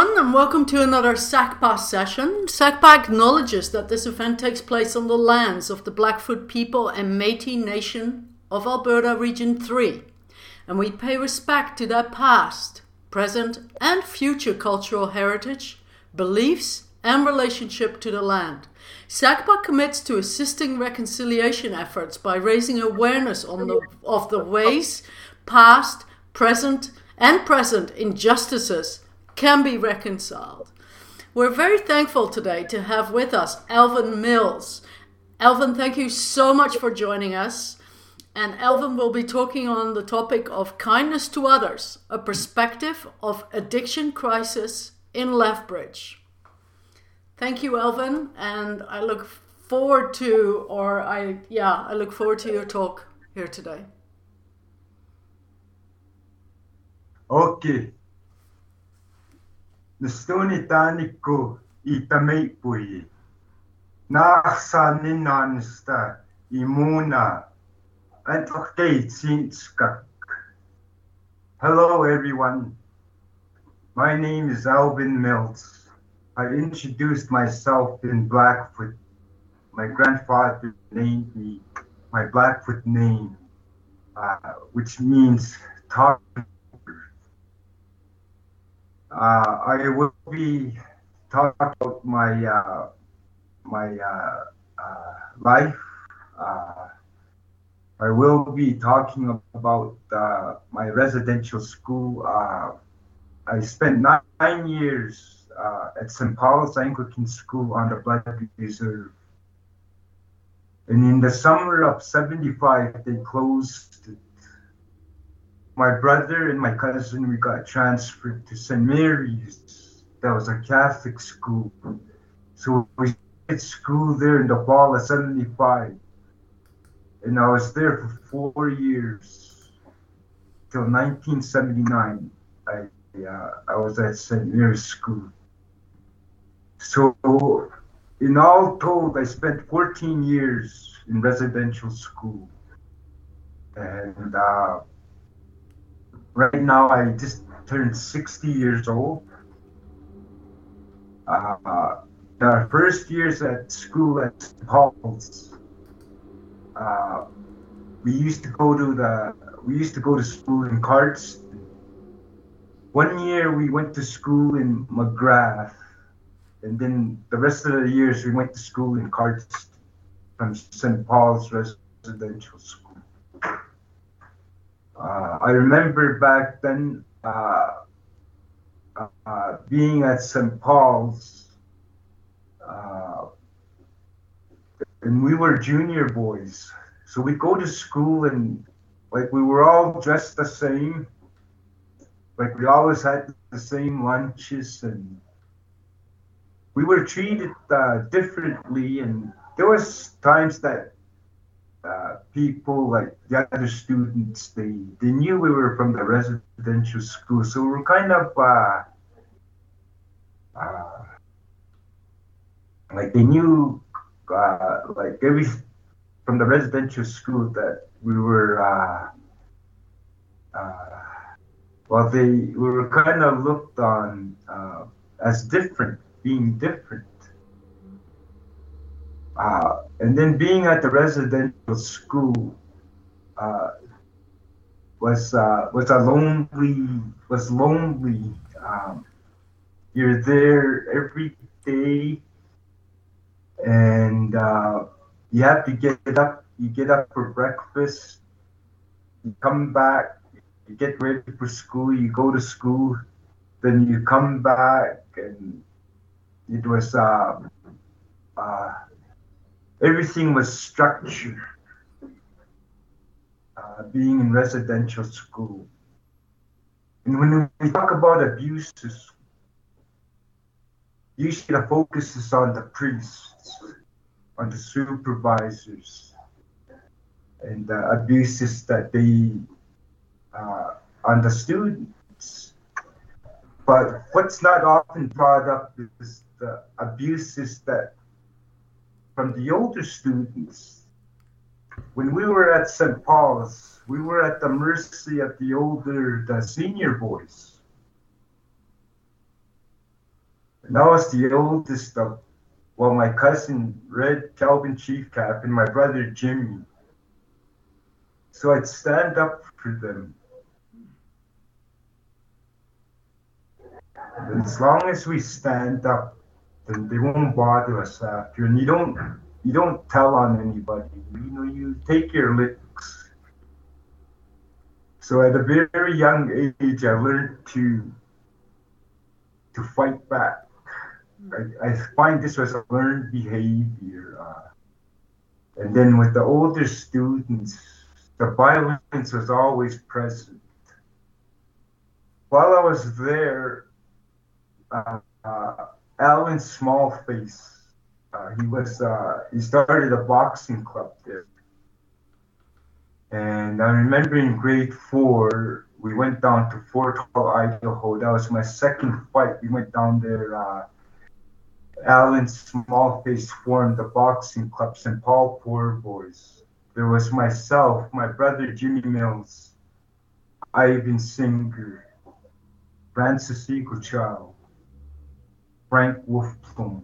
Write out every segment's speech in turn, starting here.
everyone, and welcome to another SACPA session. SACPA acknowledges that this event takes place on the lands of the Blackfoot people and Métis Nation of Alberta Region 3, and we pay respect to their past, present, and future cultural heritage, beliefs, and relationship to the land. SACPA commits to assisting reconciliation efforts by raising awareness of the ways past, present injustices can be reconciled. We're very thankful today to have with us Alvin Mills. Alvin, thank you so much for joining us. And Alvin will be talking on the topic of kindness to others, a perspective of addiction crisis in Lethbridge. Thank you, Alvin, and I look forward to, I look forward to your talk here today. Okay. Nestoni taniko itamepui. Naxani nansta imuna. Hello, everyone. My name is Alvin Mills. I introduced myself in Blackfoot. My grandfather named me my Blackfoot name, which means Top. I will be talking about my life. I will be talking about my residential school. I spent nine years at St. Paul's Anglican School on the Blood Reserve. And in the summer of 75, they closed it. My brother and my cousin, we got transferred to St. Mary's. That was a Catholic school. So we started school there in the fall of 75. And I was there for 4 years, till 1979. I was at St. Mary's School. So in all told, I spent 14 years in residential school. And right now, I just turned 60 years old. The first years at school at St. Paul's, we used to go to school in Cardston. 1 year we went to school in McGrath, and then the rest of the years we went to school in Cardston from St. Paul's Residential School. I remember back then being at St. Paul's, and we were junior boys. So we'd go to school and we were all dressed the same. We always had the same lunches, and we were treated differently. And there was times that people the other students, they knew we were from the residential school. So we were kind of they knew from the residential school that we were we were kind of looked on as different, being different. And then being at the residential school was lonely. You're there every day. And you have to get up. You get up for breakfast. You come back. You get ready for school. You go to school. Then you come back, and it was everything was structured. Being in residential school, and when we talk about abuses, usually the focus is on the priests, on the supervisors, and the abuses that they on the students. But what's not often brought up is the abuses that from the older students. When we were at St. Paul's, we were at the mercy of the senior boys. Now it's the oldest of, well, my cousin, Red Calvin Chiefcap, and my brother, Jimmy. So I'd stand up for them. And as long as we stand up, then they won't bother us after. And you don't tell on anybody. You know, you take your licks. So at a very young age, I learned to fight back. I find this was a learned behavior. And then with the older students, the violence was always present. While I was there, Alan Smallface, he started a boxing club there. And I remember in grade 4, we went down to Fort Hall, Idaho. That was my second fight. We went down there. Alan Smallface formed the boxing club, St. Paul Poor Boys. There was myself, my brother Jimmy Mills, Ivan Singer, Francis Eagle Child, Frank Wolfson.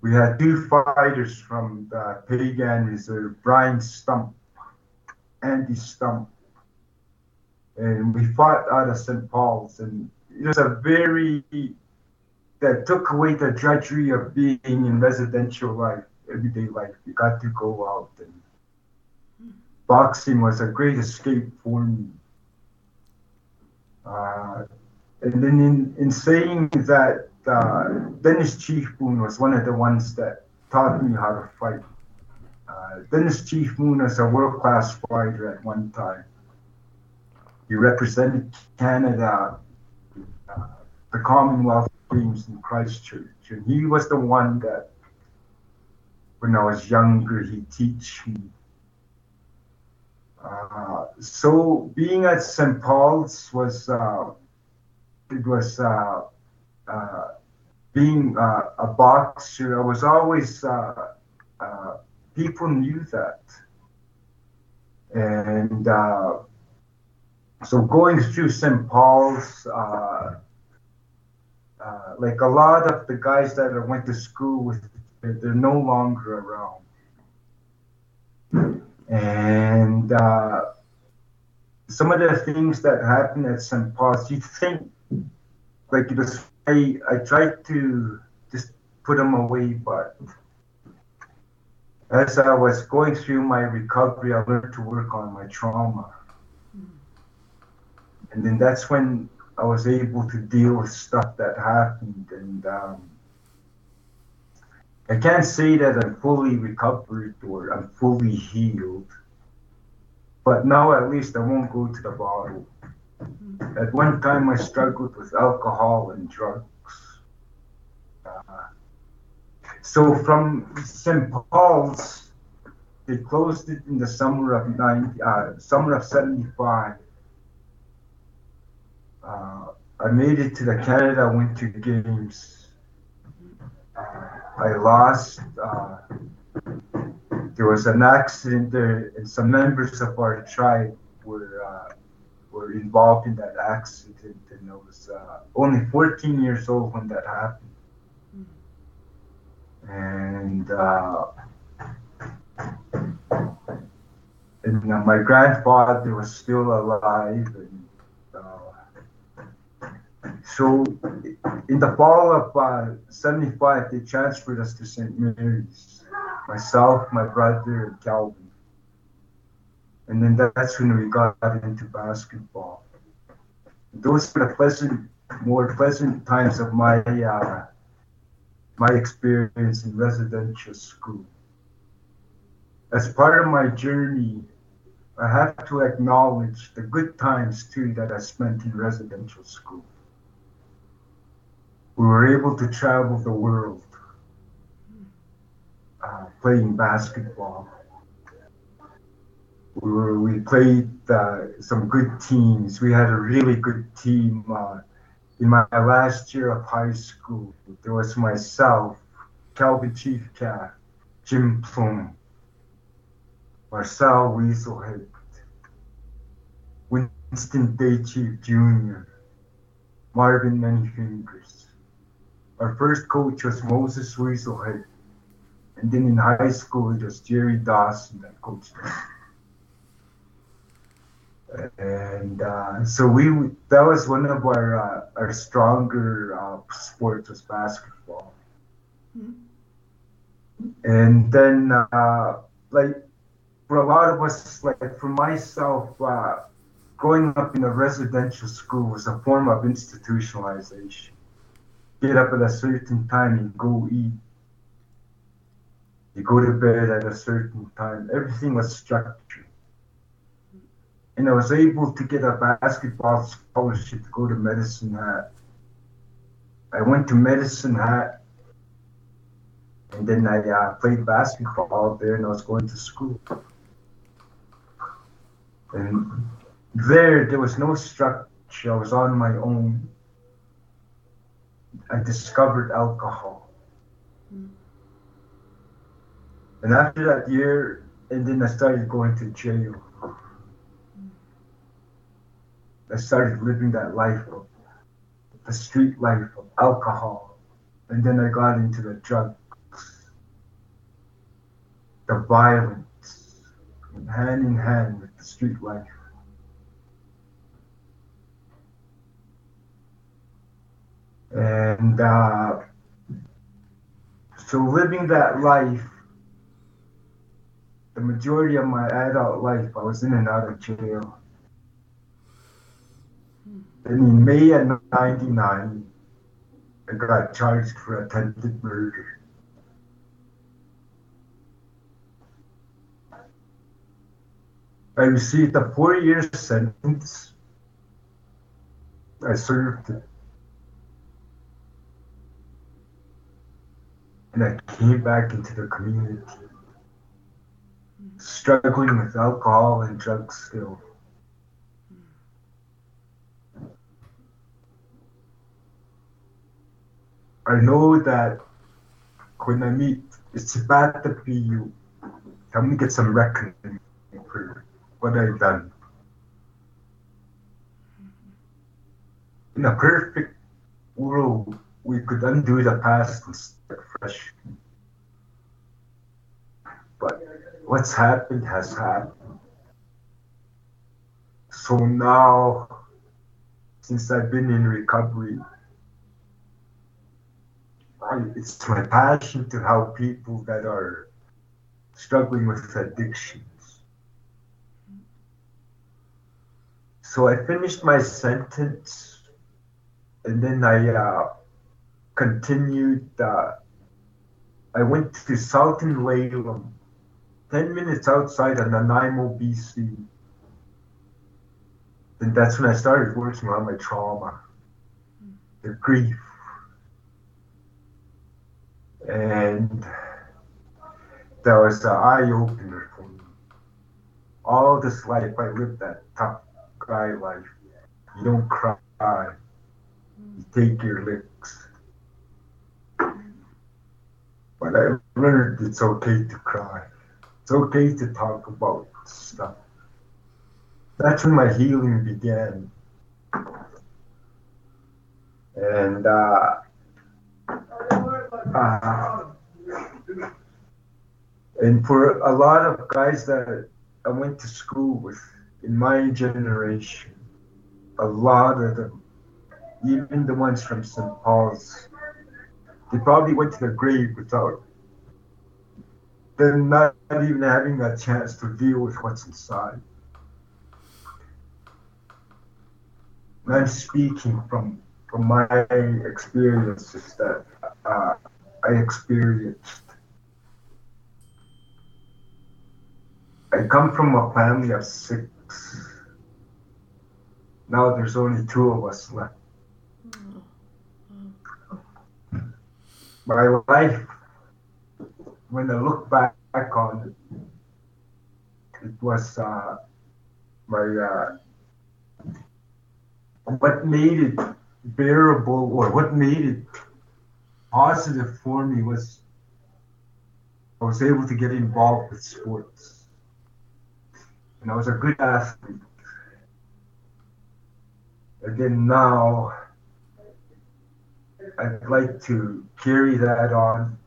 We had 2 fighters from the Pagan Reserve, Brian Stump, Andy Stump. And we fought out of St. Paul's, and it was that took away the drudgery of being in residential life, everyday life. You got to go out, and boxing was a great escape for me. And then in saying that, Dennis Chief Moon was one of the ones that taught me how to fight. Dennis Chief Moon was a world-class fighter at one time. He represented Canada, the Commonwealth Games in Christchurch, and he was the one that, when I was younger, he taught me. So being at St. Paul's was being a boxer. I was always people knew that, and so going through St. Paul's. Like a lot of the guys that I went to school with, they're no longer around. And some of the things that happened at St. Paul's, you think, like, it was, I tried to just put them away, but as I was going through my recovery, I learned to work on my trauma. And then that's when I was able to deal with stuff that happened, and I can't say that I'm fully recovered or I'm fully healed, but now at least I won't go to the bottle. At one time I struggled with alcohol and drugs. So from St. Paul's, they closed it in the summer of 75. I made it to the Canada Winter Games. I lost. There was an accident there, and some members of our tribe were involved in that accident, and I was only 14 years old when that happened. And my grandfather was still alive, and so in the fall of 75, they transferred us to St. Mary's, myself, my brother, and Calvin. And then that's when we got into basketball. Those were the more pleasant times of my my experience in residential school. As part of my journey, I have to acknowledge the good times, too, that I spent in residential school. We were able to travel the world playing basketball. We played some good teams. We had a really good team. In my last year of high school, there was myself, Calvin Chief Cat, Jim Plum, Marcel Weaselhead, Winston Day Chief Jr., Marvin Many Fingers, Our first coach was Moses Weaselhead. And then in high school, it was Jerry Dawson that coached us. And so that was one of our stronger sports was basketball. Mm-hmm. And then, for a lot of us, for myself, growing up in a residential school was a form of institutionalization. Get up at a certain time and go eat. You go to bed at a certain time. Everything was structured. And I was able to get a basketball scholarship to go to Medicine Hat. I went to Medicine Hat, and then I played basketball there, and I was going to school. And there was no structure. I was on my own. I discovered alcohol. And after that year, and then I started going to jail. I started living that life of the street life of alcohol. And then I got into the drugs, the violence, hand in hand with the street life. And so living that life, the majority of my adult life, I was in and out of jail. Then in May of 1999, I got charged for attempted murder. I received a 4-year sentence. I served it. And I came back into the community, struggling with alcohol and drugs still. I know that when I meet, it's about to be you. I'm going to get some reckoning for what I've done. In a perfect world, we could undo the past and start fresh. But what's happened has happened. So now, since I've been in recovery, it's my passion to help people that are struggling with addictions. So I finished my sentence, and then I continued. I went to Southern Wayland, 10 minutes outside of Nanaimo, BC. And that's when I started working on my trauma, the grief. And that was an eye-opener for me. All this life, I lived that tough guy life. You don't cry. You take your licks. But I learned it's okay to cry. It's okay to talk about stuff. That's when my healing began. And and for a lot of guys that I went to school with in my generation, a lot of them, even the ones from St. Paul's, they probably went to their grave without them not even having a chance to deal with what's inside. And I'm speaking from my experiences that I experienced. I come from a family of 6. Now there's only 2 of us left. My life, when I look back on it, it was what made it bearable, or what made it positive for me, was I was able to get involved with sports. And I was a good athlete. And then now I'd like to carry that on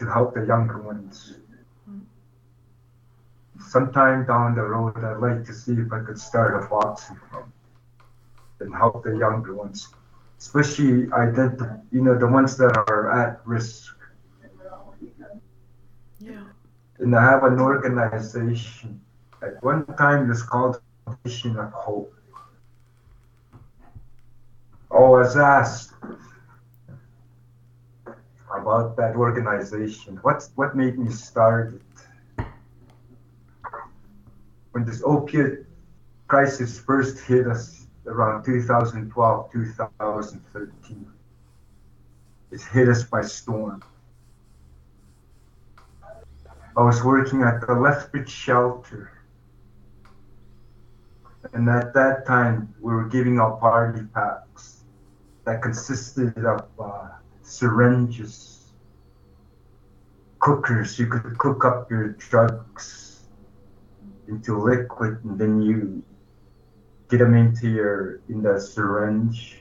to help the younger ones. Sometime down the road, I'd like to see if I could start a boxing club and help the younger ones, especially the ones that are at risk. Yeah. And I have an organization. At one time, it's called Foundation of Hope. I was asked about that organization. What made me start it? When this opiate crisis first hit us around 2012, 2013, it hit us by storm. I was working at the Lethbridge shelter. And at that time, we were giving out party packs that consisted of syringes, cookers. You could cook up your drugs into liquid, and then you get them in the syringe.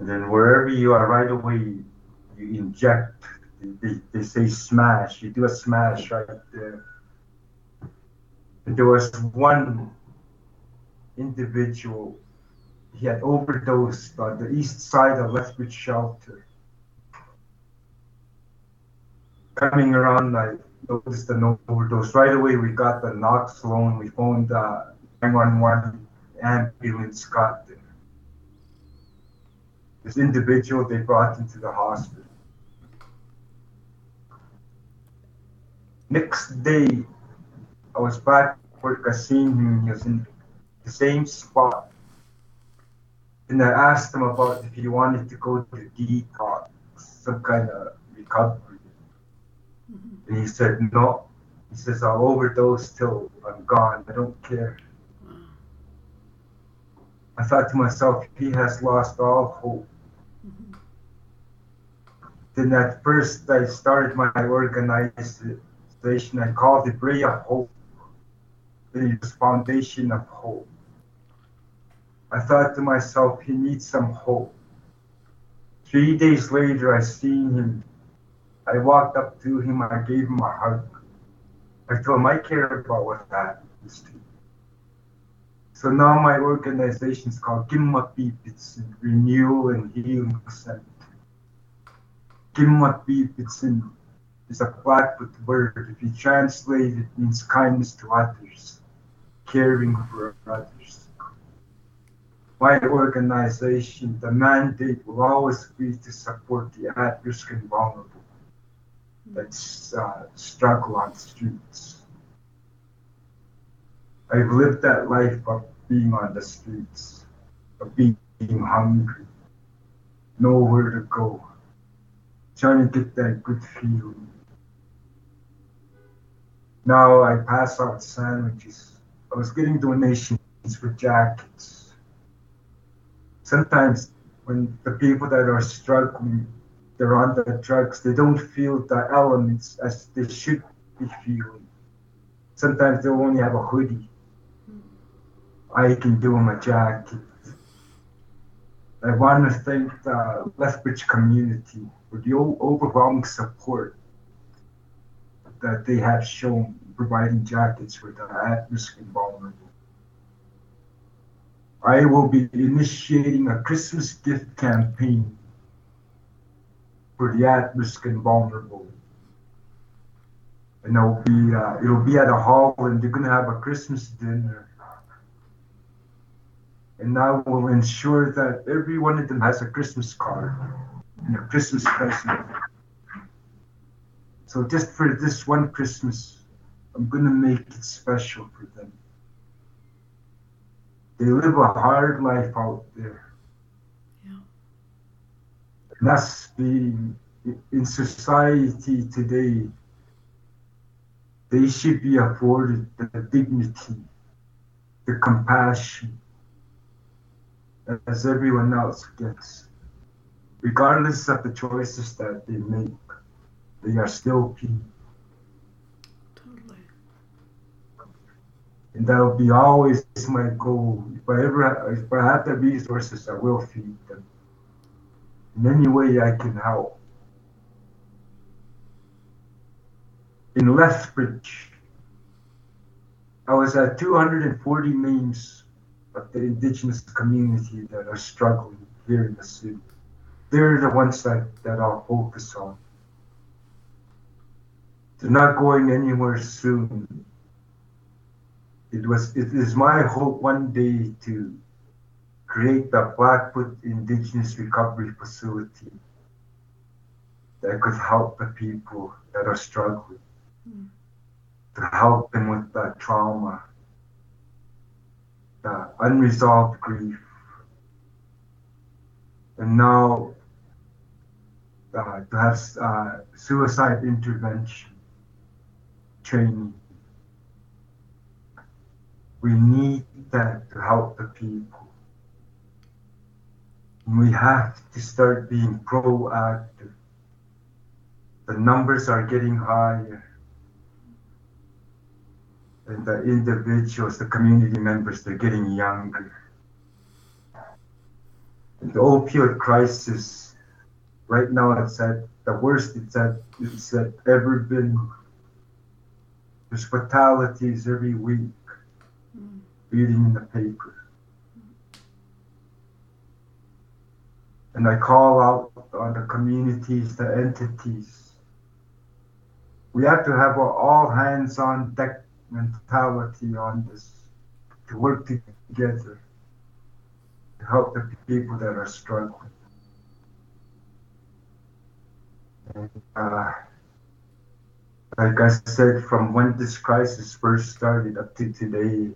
And then wherever you are, right away, you inject. They say smash. You do a smash right there. And there was one individual. He had overdosed on the east side of Lethbridge shelter. Coming around, I noticed an overdose. Right away, we got the naloxone. We phoned 911. Ambulance got there. This individual, they brought into the hospital. Next day, I was back at work. I seen him. He was in the same spot. And I asked him about if he wanted to go to detox, some kind of recovery. Mm-hmm. And he said, no. He says, I'll overdose till I'm gone. I don't care. Mm-hmm. I thought to myself, he has lost all hope. Mm-hmm. Then at first I started my organization. I called it Ray of Hope. Then it was Foundation of Hope. I thought to myself, he needs some hope. 3 days later, I seen him. I walked up to him. I gave him a hug. I told him I care about what happens to you. So now my organization is called Kii Mah Pii Pii Tsin, Renewal and Healing Center. Kii Mah Pii Pii Tsin is a Blackfoot word. If you translate it, it means kindness to others, caring for others. My organization, the mandate will always be to support the at-risk and vulnerable that struggle on streets. I've lived that life of being on the streets, of being hungry, nowhere to go, trying to get that good feeling. Now I pass out sandwiches. I was getting donations for jackets. Sometimes when the people that are struggling, they're on the drugs, they don't feel the elements as they should be feeling. Sometimes they only have a hoodie. I can do them a jacket. I want to thank the Lethbridge community for the overwhelming support that they have shown providing jackets for the at-risk and vulnerable. I will be initiating a Christmas gift campaign for the at-risk and vulnerable. And it'll be at a hall, and they're going to have a Christmas dinner. And I will ensure that every one of them has a Christmas card and a Christmas present. So just for this one Christmas, I'm going to make it special for them. They live a hard life out there. Yeah. And that's being in society today. They should be afforded the dignity, the compassion, as everyone else gets. Regardless of the choices that they make, they are still people. And that'll be always my goal. If I have the resources, I will feed them. in any way I can help. In Lethbridge, I was at 240 names of the indigenous community that are struggling here in the city. They're the ones that I'll focus on. They're not going anywhere soon. It is my hope one day to create the Blackfoot Indigenous Recovery Facility that could help the people that are struggling, to help them with that trauma, that unresolved grief, and now to have suicide intervention training. We need that to help the people. And we have to start being proactive. The numbers are getting higher. And the individuals, the community members, they're getting younger. And the opioid crisis, right now it's at the worst it's ever been. There's fatalities every week. Reading in the paper. And I call out on the communities, the entities. We have to have an all hands on deck mentality on this, to work together to help the people that are struggling. And, like I said, from when this crisis first started up to today,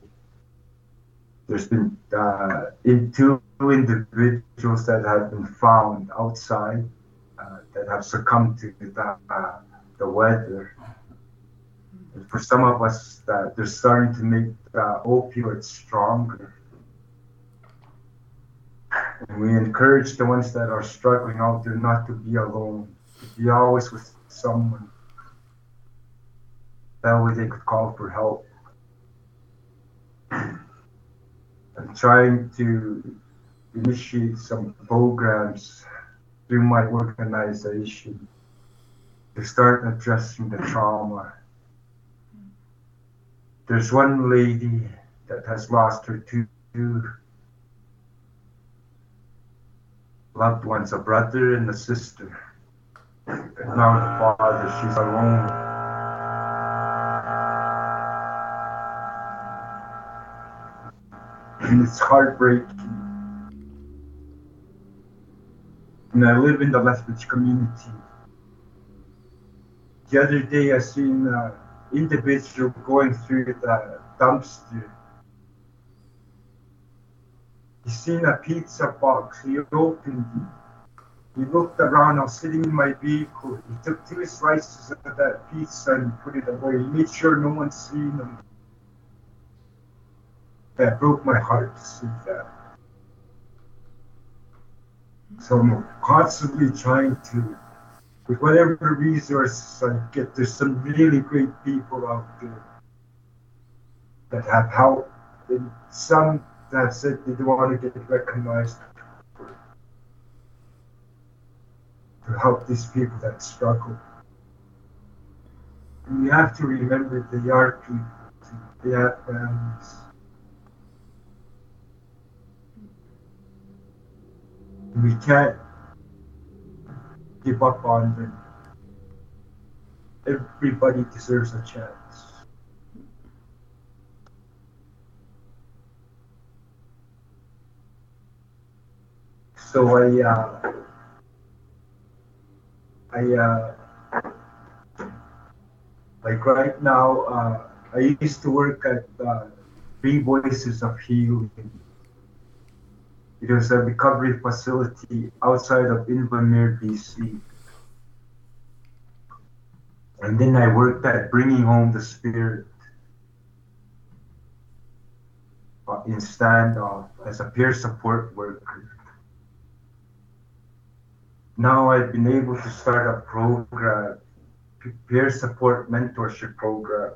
there's been two individuals that have been found outside that have succumbed to the weather. And for some of us, they're starting to make the opioids stronger. And we encourage the ones that are struggling out there not to be alone, to be always with someone. That way they could call for help. I'm trying to initiate some programs through my organization to start addressing the trauma. There's one lady that has lost her two loved ones, a brother and a sister. And now the father, she's alone. And it's heartbreaking. And I live in the Lethbridge community. The other day I seen an individual going through the dumpster. He seen a pizza box, he opened it. He looked around, I was sitting in my vehicle. He took two slices of that pizza and put it away. He made sure no one seen him. That broke my heart to see that. So I'm constantly trying to, with whatever resources I get, there's some really great people out there that have helped, and some that said they don't want to get recognized to help these people that struggle. And we have to remember they are people, they have families. We can't give up on them. Everybody deserves a chance. So I right now, I used to work at Three Voices of Healing. It was a recovery facility outside of Invermere, BC. And then I worked at Bringing Home the Spirit in Standoff as a peer support worker. Now I've been able to start a program, peer support mentorship program,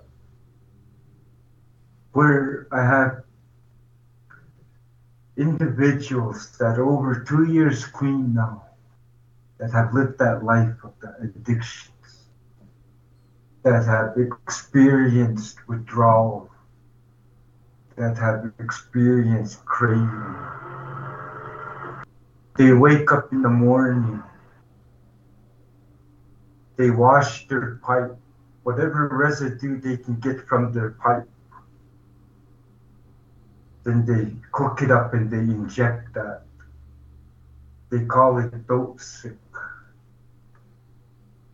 where I have individuals that are over 2 years clean now, that had lived that life of the addictions, that had experienced withdrawal, that had experienced craving. They wake up in the morning, they wash their pipe, whatever residue they can get from their pipe, then they cook it up and they inject that. They call it dope sick.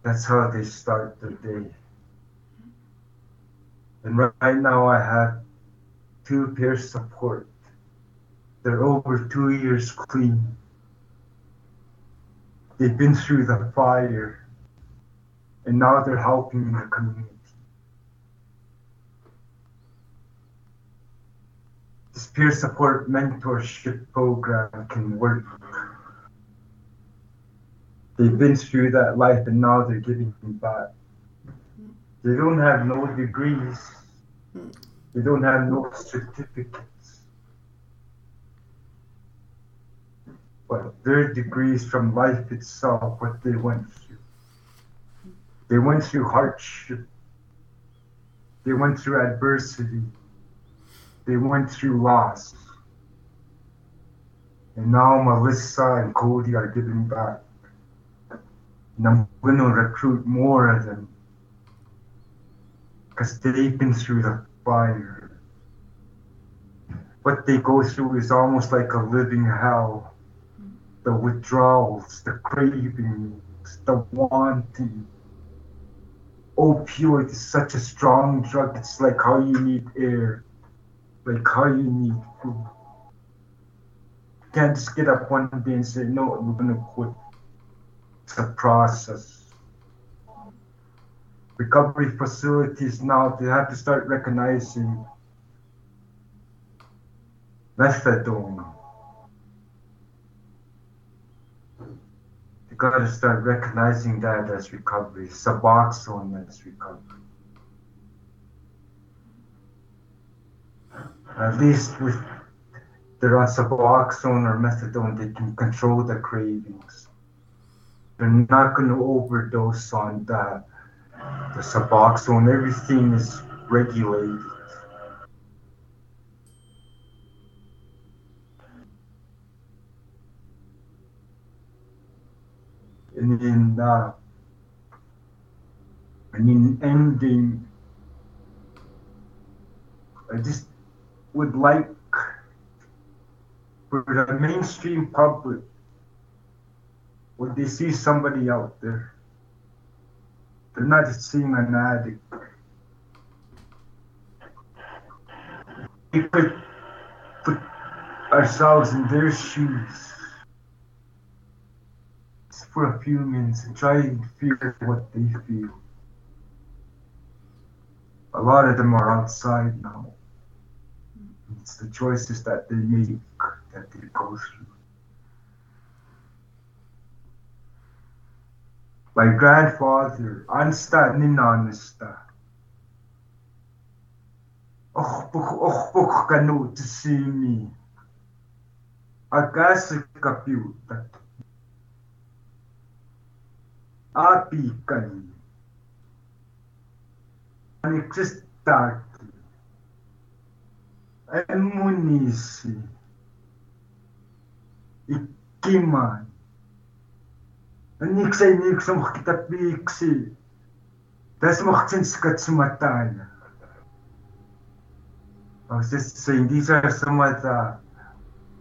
That's how they start their day. And right now I have two peer support. They're over 2 years clean. They've been through the fire, and now they're helping in the community. This peer support mentorship program can work. They've been through that life, and now they're giving back. They don't have no degrees. They don't have no certificates. But their degrees from life itself, what they went through. They went through hardship. They went through adversity. They went through loss. And now Melissa and Cody are giving back. And I'm going to recruit more of them, because they've been through the fire. What they go through is almost like a living hell. The withdrawals, the cravings, the wanting. Opioid is such a strong drug. It's like how you need air, like how you need food. You can't just get up one day and say, no, I'm going to quit. It's a process. Recovery facilities now, they have to start recognizing methadone. They got to start recognizing that as recovery, Suboxone as recovery. At least with they're on Suboxone or methadone, they can control the cravings. They're not going to overdose on that. The Suboxone, everything is regulated. And in ending, I just would like for the mainstream public, when they see somebody out there, they're not just seeing an addict. We could put ourselves in their shoes just for a few minutes and try and feel what they feel. A lot of them are outside now. It's the choices that they make that they go through. My grandfather, Ansta Ninanista. Och buk kanu to see me. Agasikaputak. Api kani. Anikistaki. Emunisi. Ikiman. Nixon Kitapixi. That's Martin's Katsumatana. I was just saying, these are some of the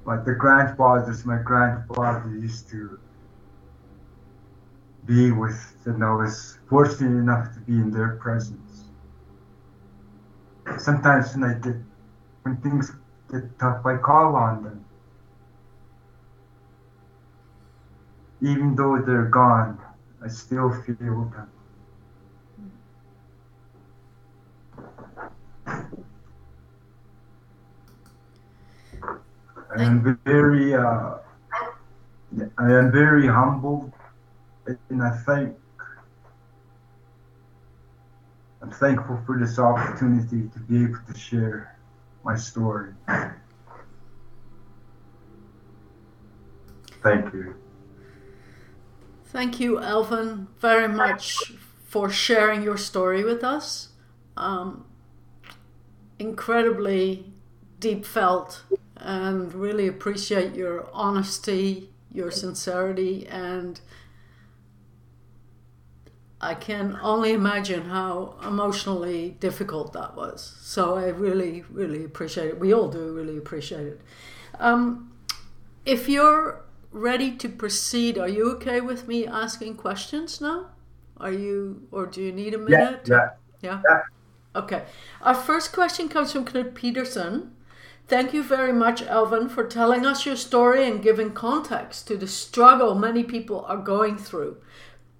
what the grandfathers, my grandfather used to be with, and I was fortunate enough to be in their presence. Sometimes when things get tough, I call on them. Even though they're gone, I still feel them. I am very humbled, and I'm thankful for this opportunity to be able to share my story. Thank you. Thank you, Alvin, very much for sharing your story with us. Incredibly deep felt, and really appreciate your honesty, your sincerity, and I can only imagine how emotionally difficult that was. So I really, really appreciate it. We all do really appreciate it. If you're ready to proceed, are you okay with me asking questions now? Are you, or do you need a minute? Yeah. Okay. Our first question comes from Knut Peterson. Thank you very much, Alvin, for telling us your story and giving context to the struggle many people are going through.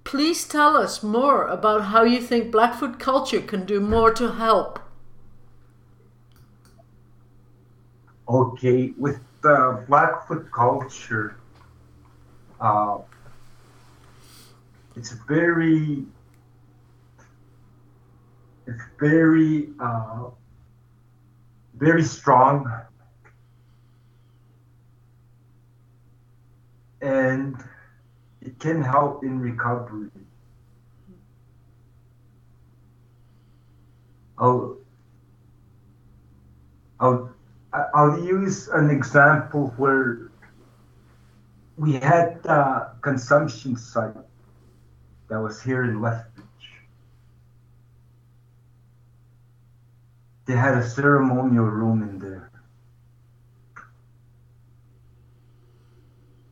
Please tell us more about how you think Blackfoot culture can do more to help. Okay, with the Blackfoot culture, it's very strong, and it can help in recovery. I'll use an example where we had a consumption site that was here in Lethbridge. They had a ceremonial room in there.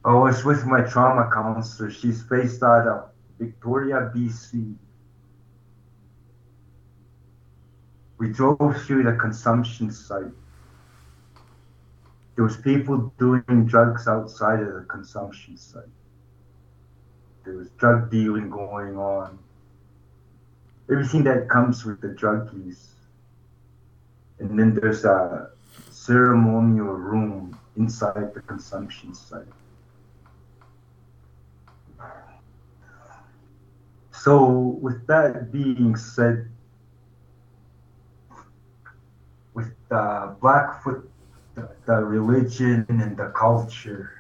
I was with my trauma counselor. She's based out of Victoria, BC. We drove through the consumption site. There was people doing drugs outside of the consumption site. There was drug dealing going on. Everything that comes with the drug use. And then there's a ceremonial room inside the consumption site. So with that being said, with the Blackfoot, the religion and the culture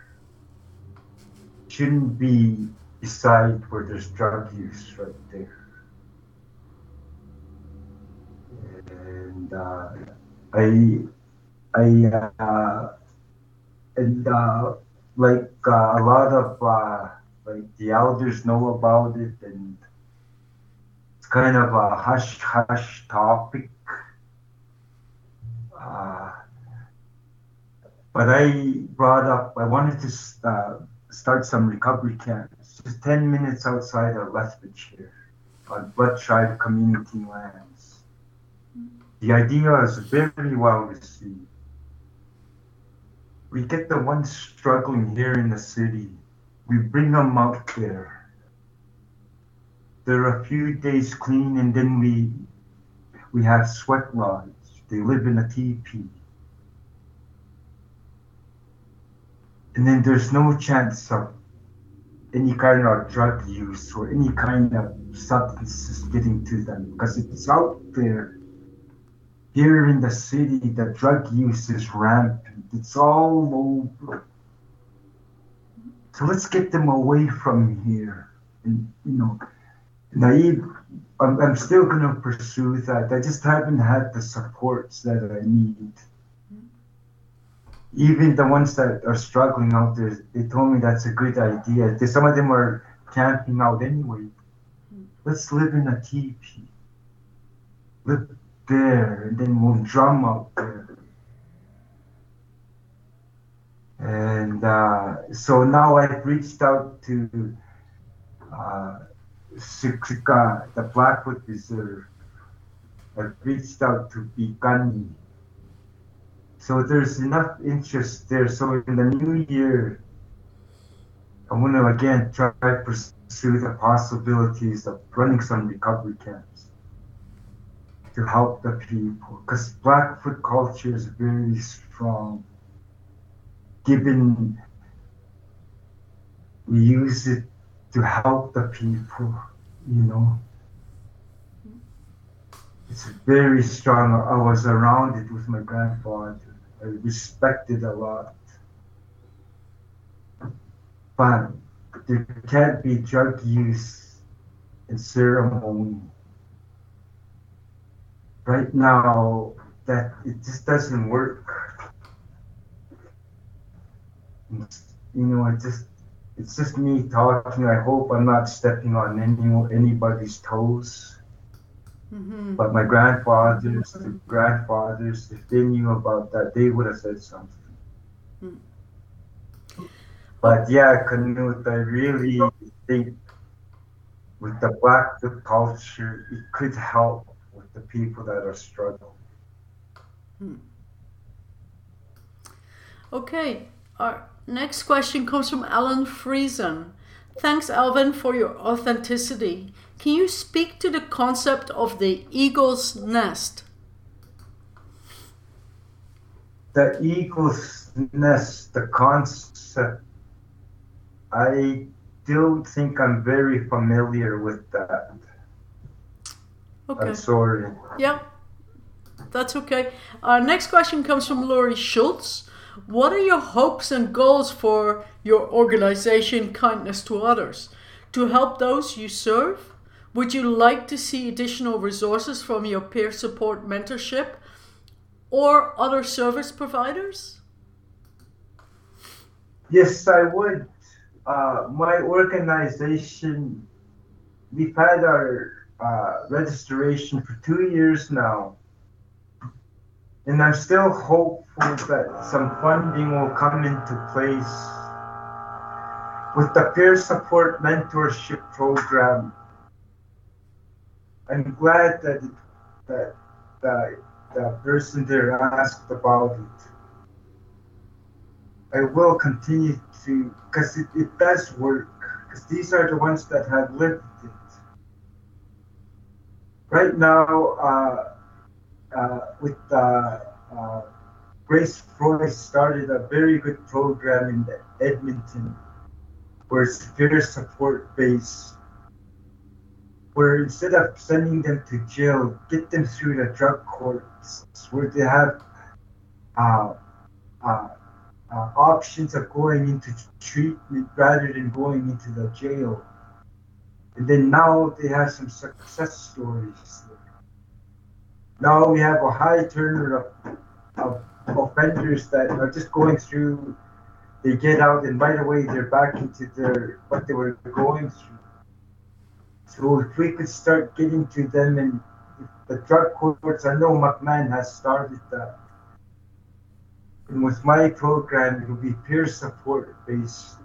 shouldn't be beside where there's drug use right there. And a lot of the elders know about it, and it's kind of a hush-hush topic, but I wanted to start some recovery camps, just 10 minutes outside of Lethbridge here, on Blood Tribe community lands. The idea is very well received. We get the ones struggling here in the city, we bring them out there. There are a few days clean, and then we have sweat lodge. They live in a teepee. And then there's no chance of any kind of drug use or any kind of substances getting to them, because it's out there. Here in the city, the drug use is rampant. It's all over. So let's get them away from here. And, naive, I'm still going to pursue that. I just haven't had the supports that I need. Even the ones that are struggling out there, they told me that's a good idea. Some of them are camping out anyway. Let's live in a teepee. Live there, and then we'll drum out there. And so now I've reached out to the Blackfoot Reserve. I've reached out to Bikani. So there's enough interest there. So in the new year, I want to again try to pursue the possibilities of running some recovery camps to help the people. Because Blackfoot culture is very strong, given we use it to help the people, It's very strong. I was around it with my grandfather. I respected a lot. But there can't be drug use in ceremony. Right now, that it just doesn't work. You know, it's just me talking. I hope I'm not stepping on anybody's toes. Mm-hmm. But my grandfathers, mm-hmm. the grandfathers, if they knew about that, they would have said something. Mm-hmm. But yeah, Knut, I really think with the Blackfoot culture, it could help with the people that are struggling. Hmm. Okay, our next question comes from Alan Friesen. Thanks, Alvin, for your authenticity. Can you speak to the concept of the eagle's nest? The eagle's nest, the concept, I don't think I'm very familiar with that. Okay. I'm sorry. Yeah, that's okay. Our next question comes from Laurie Schultz. What are your hopes and goals for your organization, Kindness to Others? To help those you serve? Would you like to see additional resources from your peer support mentorship or other service providers? Yes, I would. My organization, we've had our registration for 2 years now. And I'm still hopeful that some funding will come into place. With the peer support mentorship program, I'm glad that the person there asked about it. I will continue to, because it does work, because these are the ones that have lived it. Right now, with Grace Floyd started a very good program in Edmonton, where it's peer support based, where instead of sending them to jail, get them through the drug courts, where they have options of going into treatment rather than going into the jail. And then now they have some success stories. Now we have a high turnover of offenders that are just going through, they get out and right away they're back into their what they were going through. So if we could start getting to them and the drug courts, I know McMahon has started that. And with my program, it will be peer support based.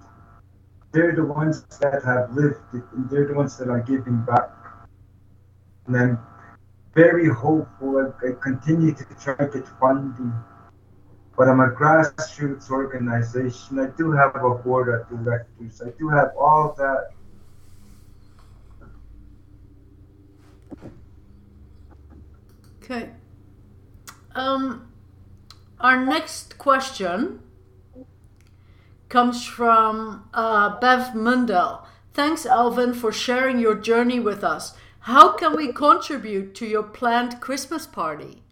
They're the ones that have lived it and they're the ones that are giving back. And then very hopeful. I continue to try to get funding, but I'm a grassroots organization. I do have a board of directors. I do have all that. Okay. Our next question comes from Bev Mundell. Thanks, Alvin, for sharing your journey with us. How can we contribute to your planned Christmas party?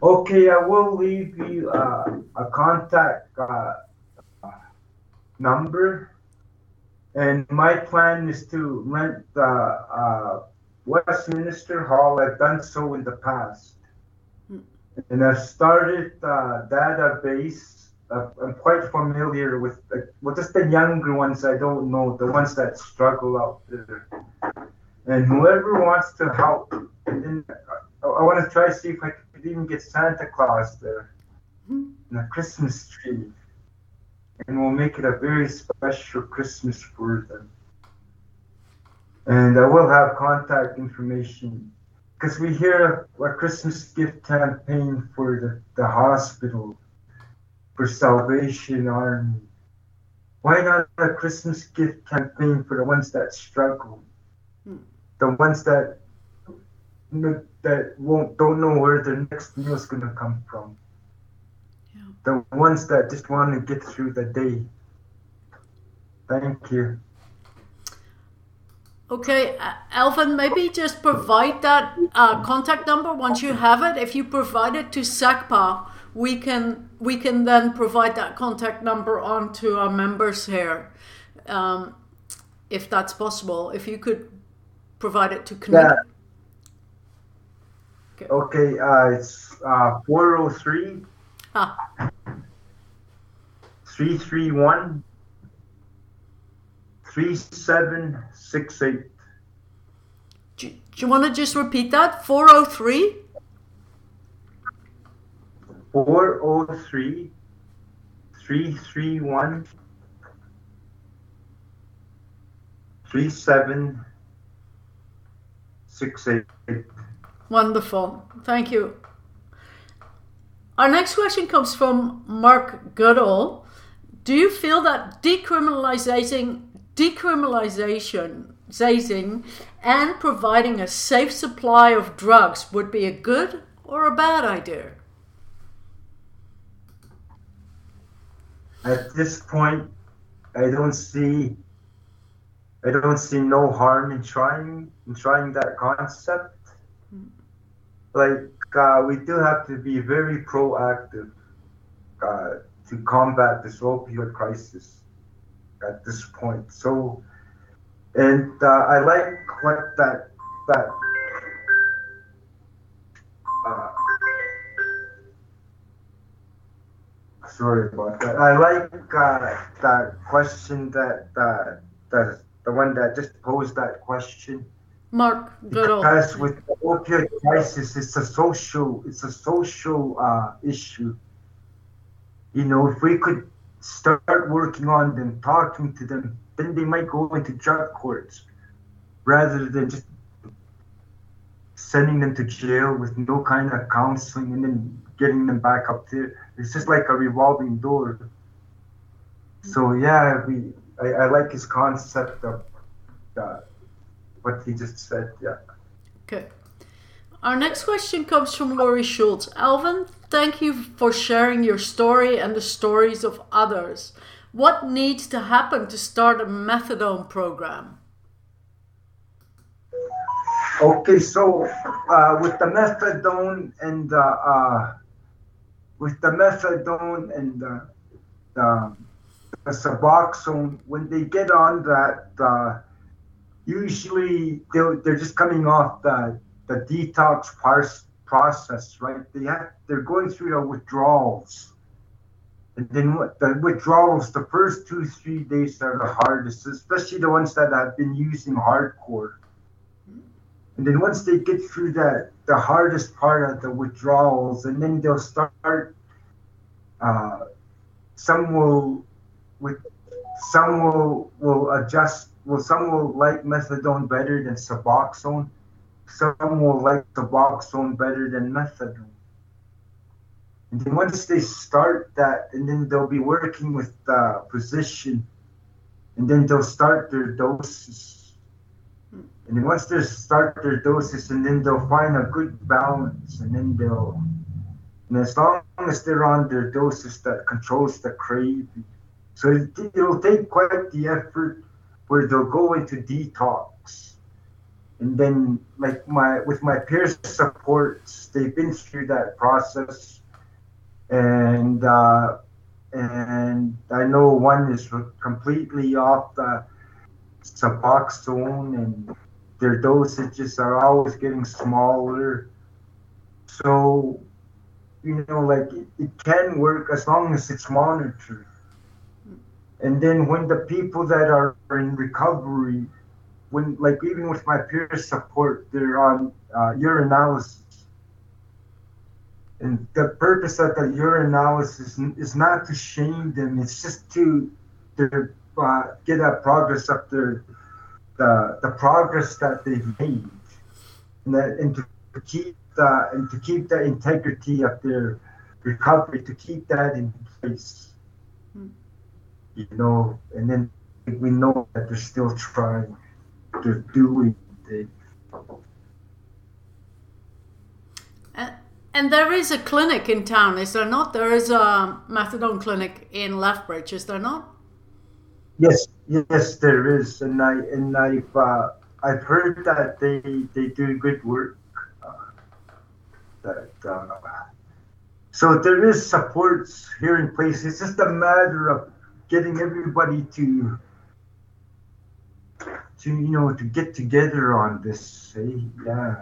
Okay, I will leave you a contact number. And my plan is to rent the Westminster Hall. I've done so in the past. And I've started a database. I'm quite familiar with, just the younger ones I don't know, the ones that struggle out there. And whoever wants to help, and then I want to try to see if I could even get Santa Claus there and a Christmas tree. And we'll make it a very special Christmas for them. And I will have contact information because we hear a Christmas gift campaign for the hospital, for Salvation Army. Why not a Christmas gift campaign for the ones that struggle? The ones that don't know where their next meal is going to come from. Yeah. The ones that just want to get through the day. Thank you. Okay, Alvin, maybe just provide that contact number once you have it. If you provide it to SACPA, we can then provide that contact number on to our members here, if that's possible. If you could provide it to Knut. Yeah. Okay, it's 403 331 3768. Do you want to just repeat that? 403? 403 331 3768. Wonderful. Thank you. Our next question comes from Mark Goodall. Do you feel that decriminalization and providing a safe supply of drugs would be a good or a bad idea? At this point, I don't see no harm in trying that concept. Like, we do have to be very proactive to combat this opioid crisis at this point. So, and I like what sorry about that. I like that question that the one that just posed that question. Mark Goodall. Because with the opioid crisis, it's a social issue. You know, if we could start working on them, talking to them, then they might go into drug courts rather than just sending them to jail with no kind of counseling and then getting them back up there. It's just like a revolving door. So yeah, I like his concept of what he just said, yeah. Okay. Our next question comes from Laurie Schultz. Alvin, thank you for sharing your story and the stories of others. What needs to happen to start a methadone program? Okay, so with the methadone and the Suboxone, when they get on that, usually they're just coming off the detox process, right? They're going through the withdrawals, and then the withdrawals, the first 2-3 days are the hardest, especially the ones that have been using hardcore. And then once they get through the hardest part of the withdrawals, and then they'll start. Some will adjust. Well, some will like methadone better than Suboxone. Some will like Suboxone better than methadone. And then once they start that, and then they'll be working with the physician, and then they'll start their doses. And then once they start their doses, and then they'll find a good balance, and then they'll, and as long as they're on their doses, that controls the craving. So it'll take quite the effort, where they'll go into detox. And then, like with my peer supports, they've been through that process. And I know one is completely off the Suboxone, and their dosages are always getting smaller. So, you know, like it can work as long as it's monitored. And then when the people that are in recovery, when, like, even with my peer support, they're on urinalysis. And the purpose of the urinalysis is not to shame them. It's just to get a progress up their, the progress that they've made, and to keep the integrity of their recovery, to keep that in place. You know, and then we know that they're still trying, they're doing it. And there is a clinic in town, is there not? There is a methadone clinic in Lethbridge, is there not? Yes, there is, and I've heard that they do good work. So there is supports here in place. It's just a matter of getting everybody to get together on this. Yeah.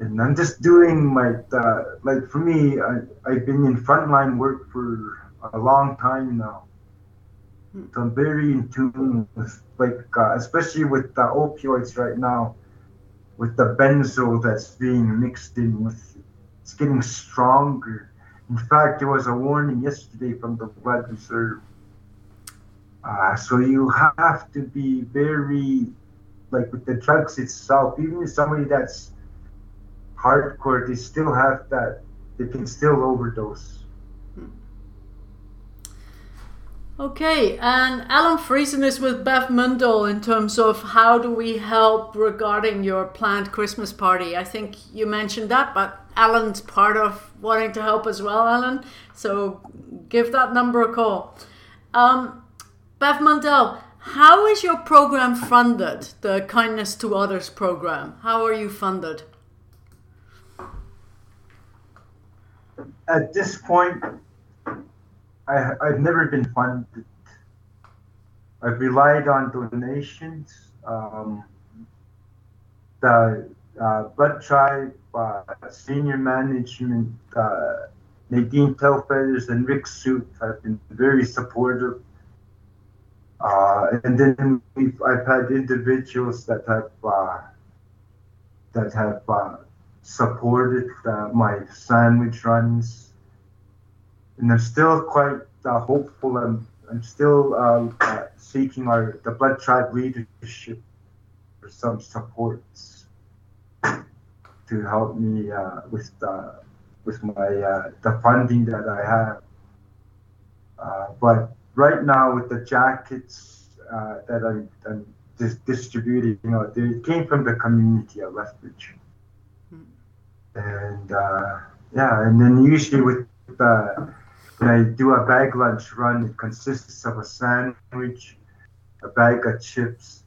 And I'm just doing my for me, I've been in frontline work for a long time now. So I'm very in tune with, especially with the opioids right now, with the benzo that's being mixed in with. It's getting stronger. In fact, there was a warning yesterday from the Blood Reserve. So you have to be very, with the drugs itself, even if somebody that's hardcore, they still have that, they can still overdose. Okay, and Alan Friesen is with Bev Mundell in terms of how do we help regarding your planned Christmas party. I think you mentioned that, but Alan's part of wanting to help as well, Alan. So give that number a call. Bev Mundell, how is your program funded, the Kindness to Others program? How are you funded? At this point, I've never been funded. I've relied on donations. The Blood Tribe, senior management, Nadine Telfeathers and Rick Suit have been very supportive. And then I've had individuals that have supported my sandwich runs. And I'm still quite hopeful. I'm still seeking the Blood Tribe leadership for some supports to help me with my funding that I have. But right now, with the jackets that I'm distributing, they came from the community of Lethbridge. And and then usually with the when I do a bag lunch run, it consists of a sandwich, a bag of chips,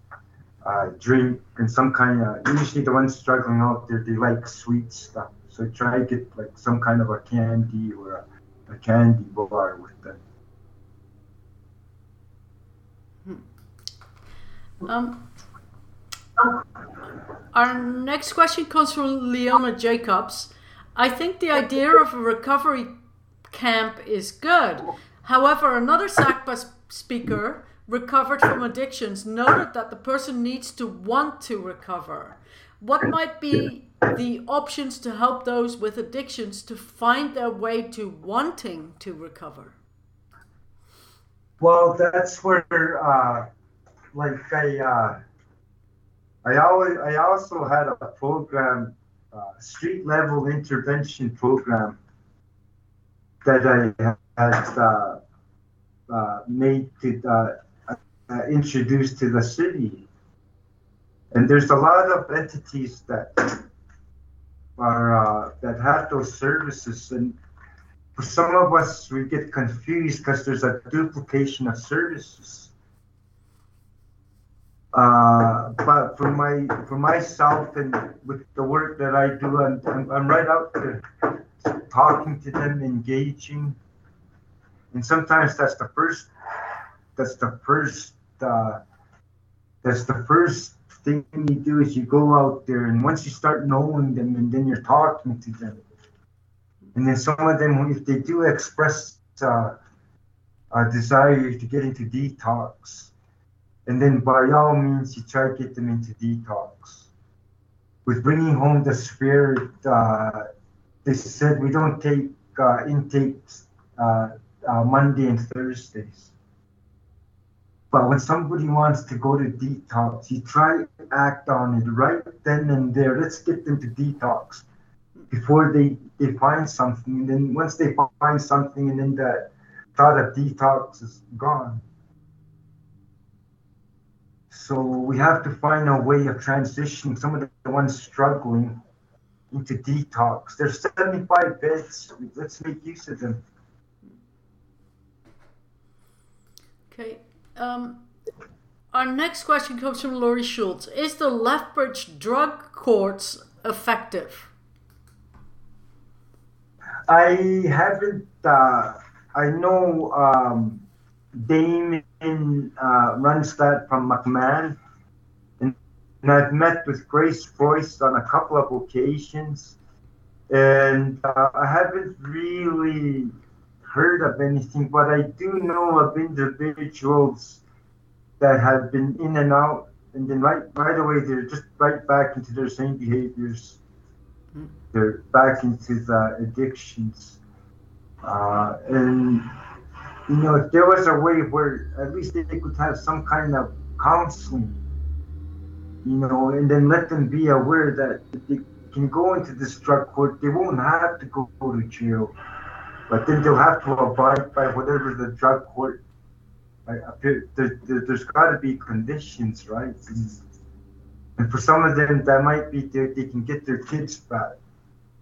a drink, and some kind of, usually the ones struggling out there, they like sweet stuff. So try to get some kind of a candy or a candy bar with them. Our next question comes from Leona Jacobs. I think the idea of a recovery camp is good. However, another SACPA speaker recovered from addictions noted that the person needs to want to recover. What might be the options to help those with addictions to find their way to wanting to recover? Well, that's where I also had a program, street level intervention program, that I had made to introduce to the city. And there's a lot of entities that are that have those services. And for some of us, we get confused because there's a duplication of services. But for myself and with the work that I do, I'm right out there talking to them, engaging, and sometimes that's the first thing you do is you go out there, and once you start knowing them, and then you're talking to them, and then some of them, if they do express a desire to get into detox. And then by all means, you try to get them into detox. With Bringing Home the Spirit, they said we don't take intakes Monday and Thursdays. But when somebody wants to go to detox, you try to act on it right then and there. Let's get them to detox before they find something. And then once they find something, and then that thought of detox is gone. So we have to find a way of transitioning some of the ones struggling into detox. There's 75 beds. Let's make use of them. Okay. Our next question comes from Laurie Schultz. Is the Lethbridge drug courts effective? I haven't. I know Damon runs that from McMahon, and I've met with Grace Royce on a couple of occasions, and I haven't really heard of anything, but I do know of individuals that have been in and out, and then right away they're just right back into their same behaviors. They're back into the addictions. And, you know, if there was a way where at least they could have some kind of counseling, you know, and then let them be aware that if they can go into this drug court, they won't have to go to jail, but then they'll have to abide by whatever the drug court, right? There's got to be conditions, right? And for some of them, that might be they can get their kids back.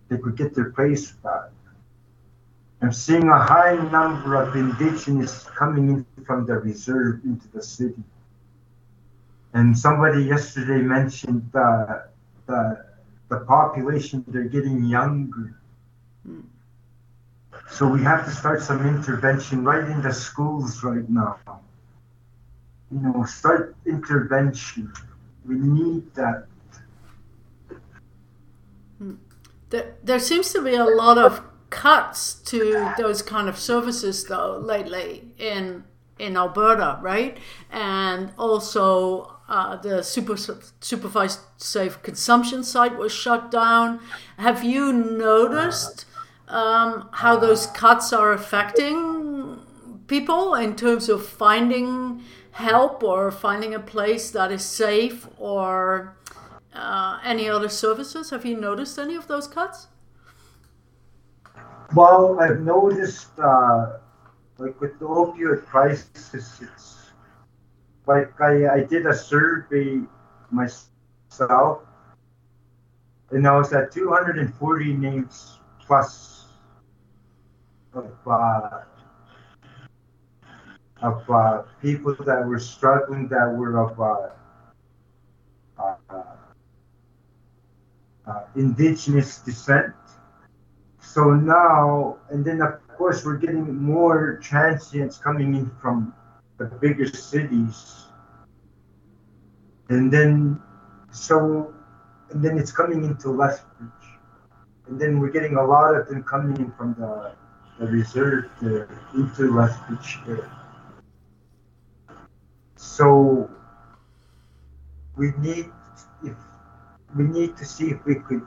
They could get their place back. I'm seeing a high number of Indigenous coming in from the reserve into the city. And somebody yesterday mentioned the population, they're getting younger. So we have to start some intervention right in the schools right now. You know, start intervention. We need that. There seems to be a lot of cuts to those kind of services though lately in Alberta, right? And also the supervised safe consumption site was shut down. Have you noticed how those cuts are affecting people in terms of finding help or finding a place that is safe or any other services? Have you noticed any of those cuts? Well, I've noticed, like with the opioid crisis, it's like I did a survey myself, and I was at 240 names plus of people that were struggling, that were of Indigenous descent. So now, and then of course we're getting more transients coming in from the bigger cities. And then it's coming into Lethbridge. And then we're getting a lot of them coming in from the reserve there, into Lethbridge there. So we need to see if we could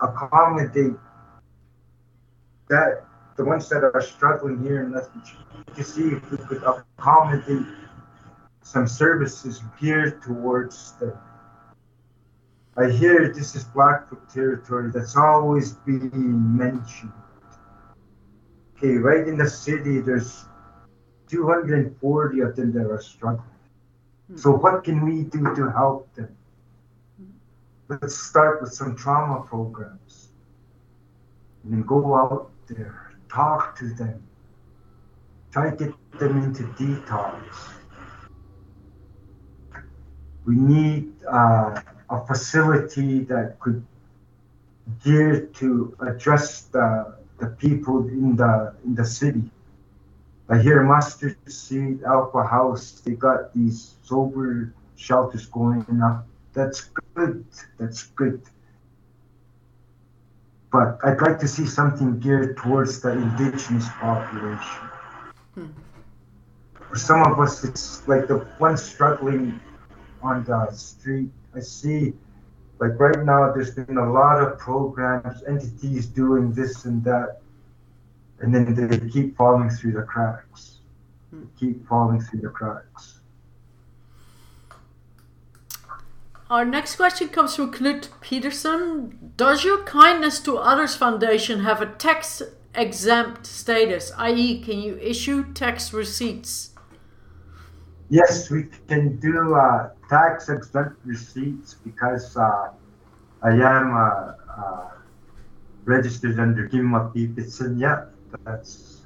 accommodate that the ones that are struggling here in Lethbridge, to see if we could accommodate some services geared towards them. I hear this is Blackfoot territory that's always being mentioned. Okay, right in the city, there's 240 of them that are struggling. So what can we do to help them? Let's start with some trauma programs. And then go out there, talk to them, try to get them into detox. We need a facility that could gear to address the people in the city. I hear Mustard Seed, Alpha House, they got these sober shelters going up. That's good. But I'd like to see something geared towards the Indigenous population. For some of us, it's like the one struggling on the street. I see, like right now, there's been a lot of programs, entities doing this and that, and then they keep falling through the cracks. Our next question comes from Knut Peterson. Does your Kindness to Others Foundation have a tax-exempt status, i.e. can you issue tax receipts? Yes, we can do tax-exempt receipts because I am registered under Kii Mah Pii Pii Tsin. Yeah, that's...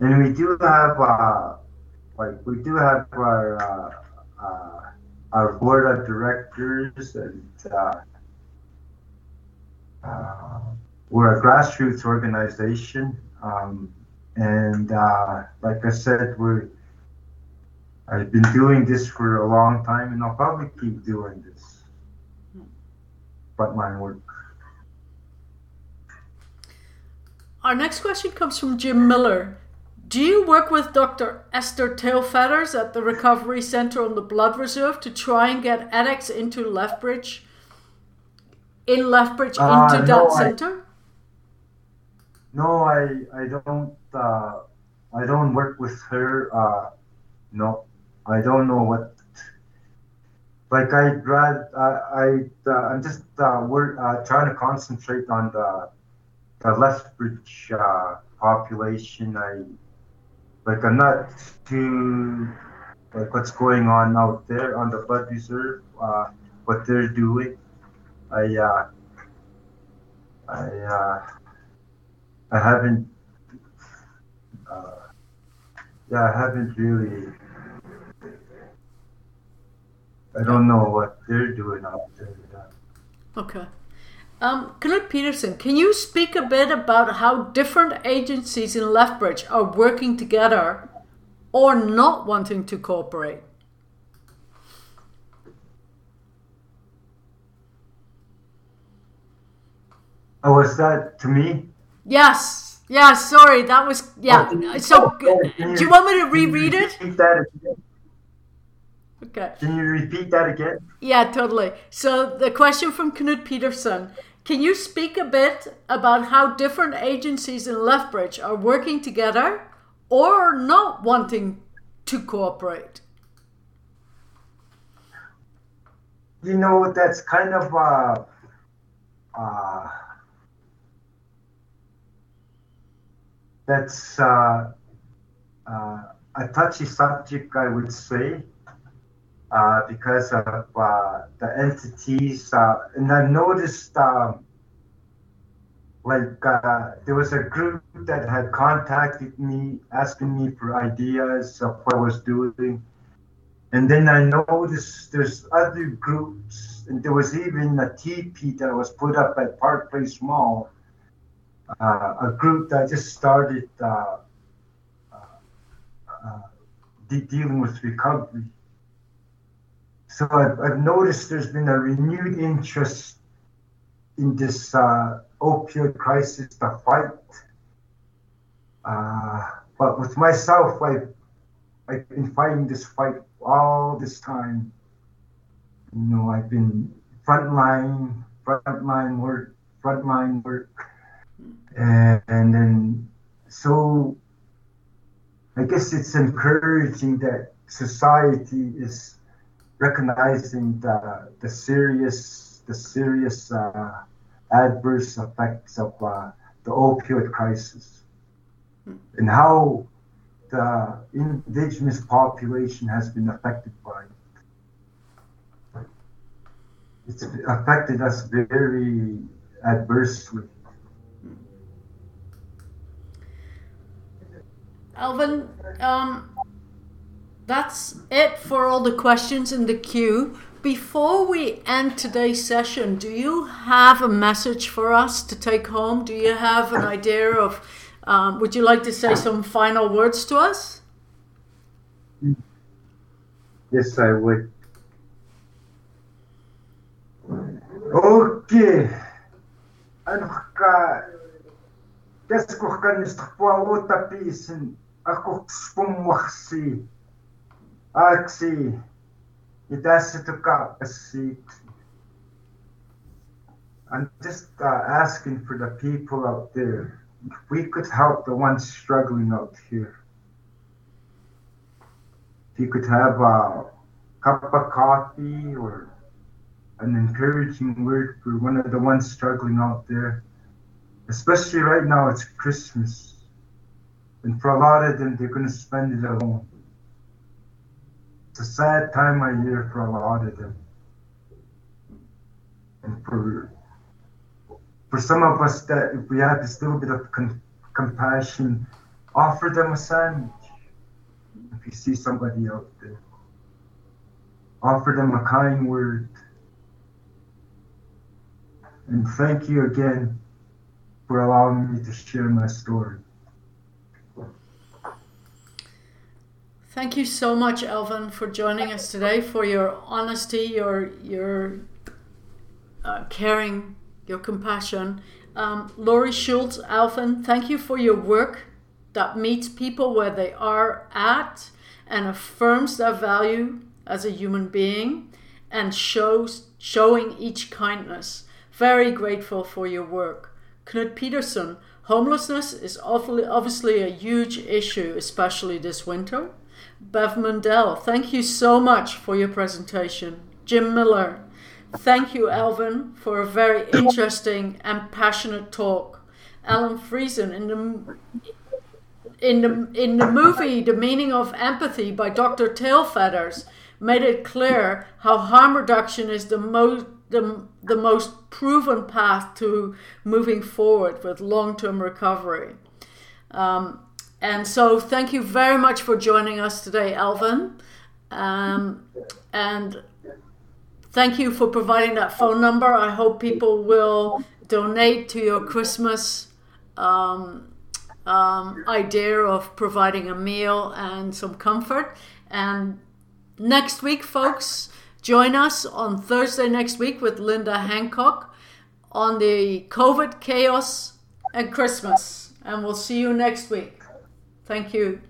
And we do have, our board of directors, and We're a grassroots organization, and like I said, I've been doing this for a long time, and I'll probably keep doing this, but my work. Our next question comes from Jim Miller. Do you work with Dr. Esther Tailfeathers at the Recovery Center on the Blood Reserve to try and get addicts into that center? No, I don't work with her. No, I don't know what. Like I'm just trying to concentrate on the Lethbridge population. I'm not too like what's going on out there on the Blood Reserve, what they're doing. I haven't really. I don't know what they're doing out there. Okay. Knut Peterson, can you speak a bit about how different agencies in Lethbridge are working together or not wanting to cooperate? Oh, was that to me? Yes. Yeah, sorry. That was, yeah. Do you want me to reread it? Okay. Can you repeat that again? Yeah, totally. So the question from Knut Peterson, can you speak a bit about how different agencies in Lethbridge are working together or not wanting to cooperate? You know, that's kind of a touchy subject, I would say. Because of the entities, and I've noticed, there was a group that had contacted me, asking me for ideas of what I was doing, and then I noticed there's other groups, and there was even a teepee that was put up at Park Place Mall, a group that just started dealing with recovery. So I've noticed there's been a renewed interest in this opioid crisis, the fight. But with myself, I've been fighting this fight all this time. You know, I've been frontline work. And then, so I guess it's encouraging that society is recognizing the serious adverse effects of the opioid crisis and how the indigenous population has been affected by it. It's affected us very adversely. Alvin, that's it for all the questions in the queue. Before we end today's session, do you have a message for us to take home? Do you have an idea of, would you like to say some final words to us? Yes, I would. Okay. Axi, it has to cut a seat. I'm just asking for the people out there. If we could help the ones struggling out here. If you could have a cup of coffee or an encouraging word for one of the ones struggling out there. Especially right now, it's Christmas. And for a lot of them, they're going to spend it alone. It's a sad time of year for a lot of them. And for some of us, that if we have this little bit of compassion, offer them a sandwich. If you see somebody out there, offer them a kind word. And thank you again for for allowing me to share my story. Thank you so much, Alvin, for joining us today, for your honesty, your caring, your compassion. Laurie Schultz, Alvin, thank you for your work that meets people where they are at and affirms their value as a human being and showing each kindness. Very grateful for your work. Knut Peterson, homelessness is obviously a huge issue, especially this winter. Bev Mundell, thank you so much for your presentation. Jim Miller, thank you, Alvin, for a very interesting and passionate talk. Alan Friesen, in the movie The Meaning of Empathy by Dr. Tailfeathers, made it clear how harm reduction is the most proven path to moving forward with long-term recovery. And so thank you very much for joining us today, Alvin. And thank you for providing that phone number. I hope people will donate to your Christmas idea of providing a meal and some comfort. And next week, folks, join us on Thursday next week with Linda Hancock on the COVID chaos and Christmas. And we'll see you next week. Thank you.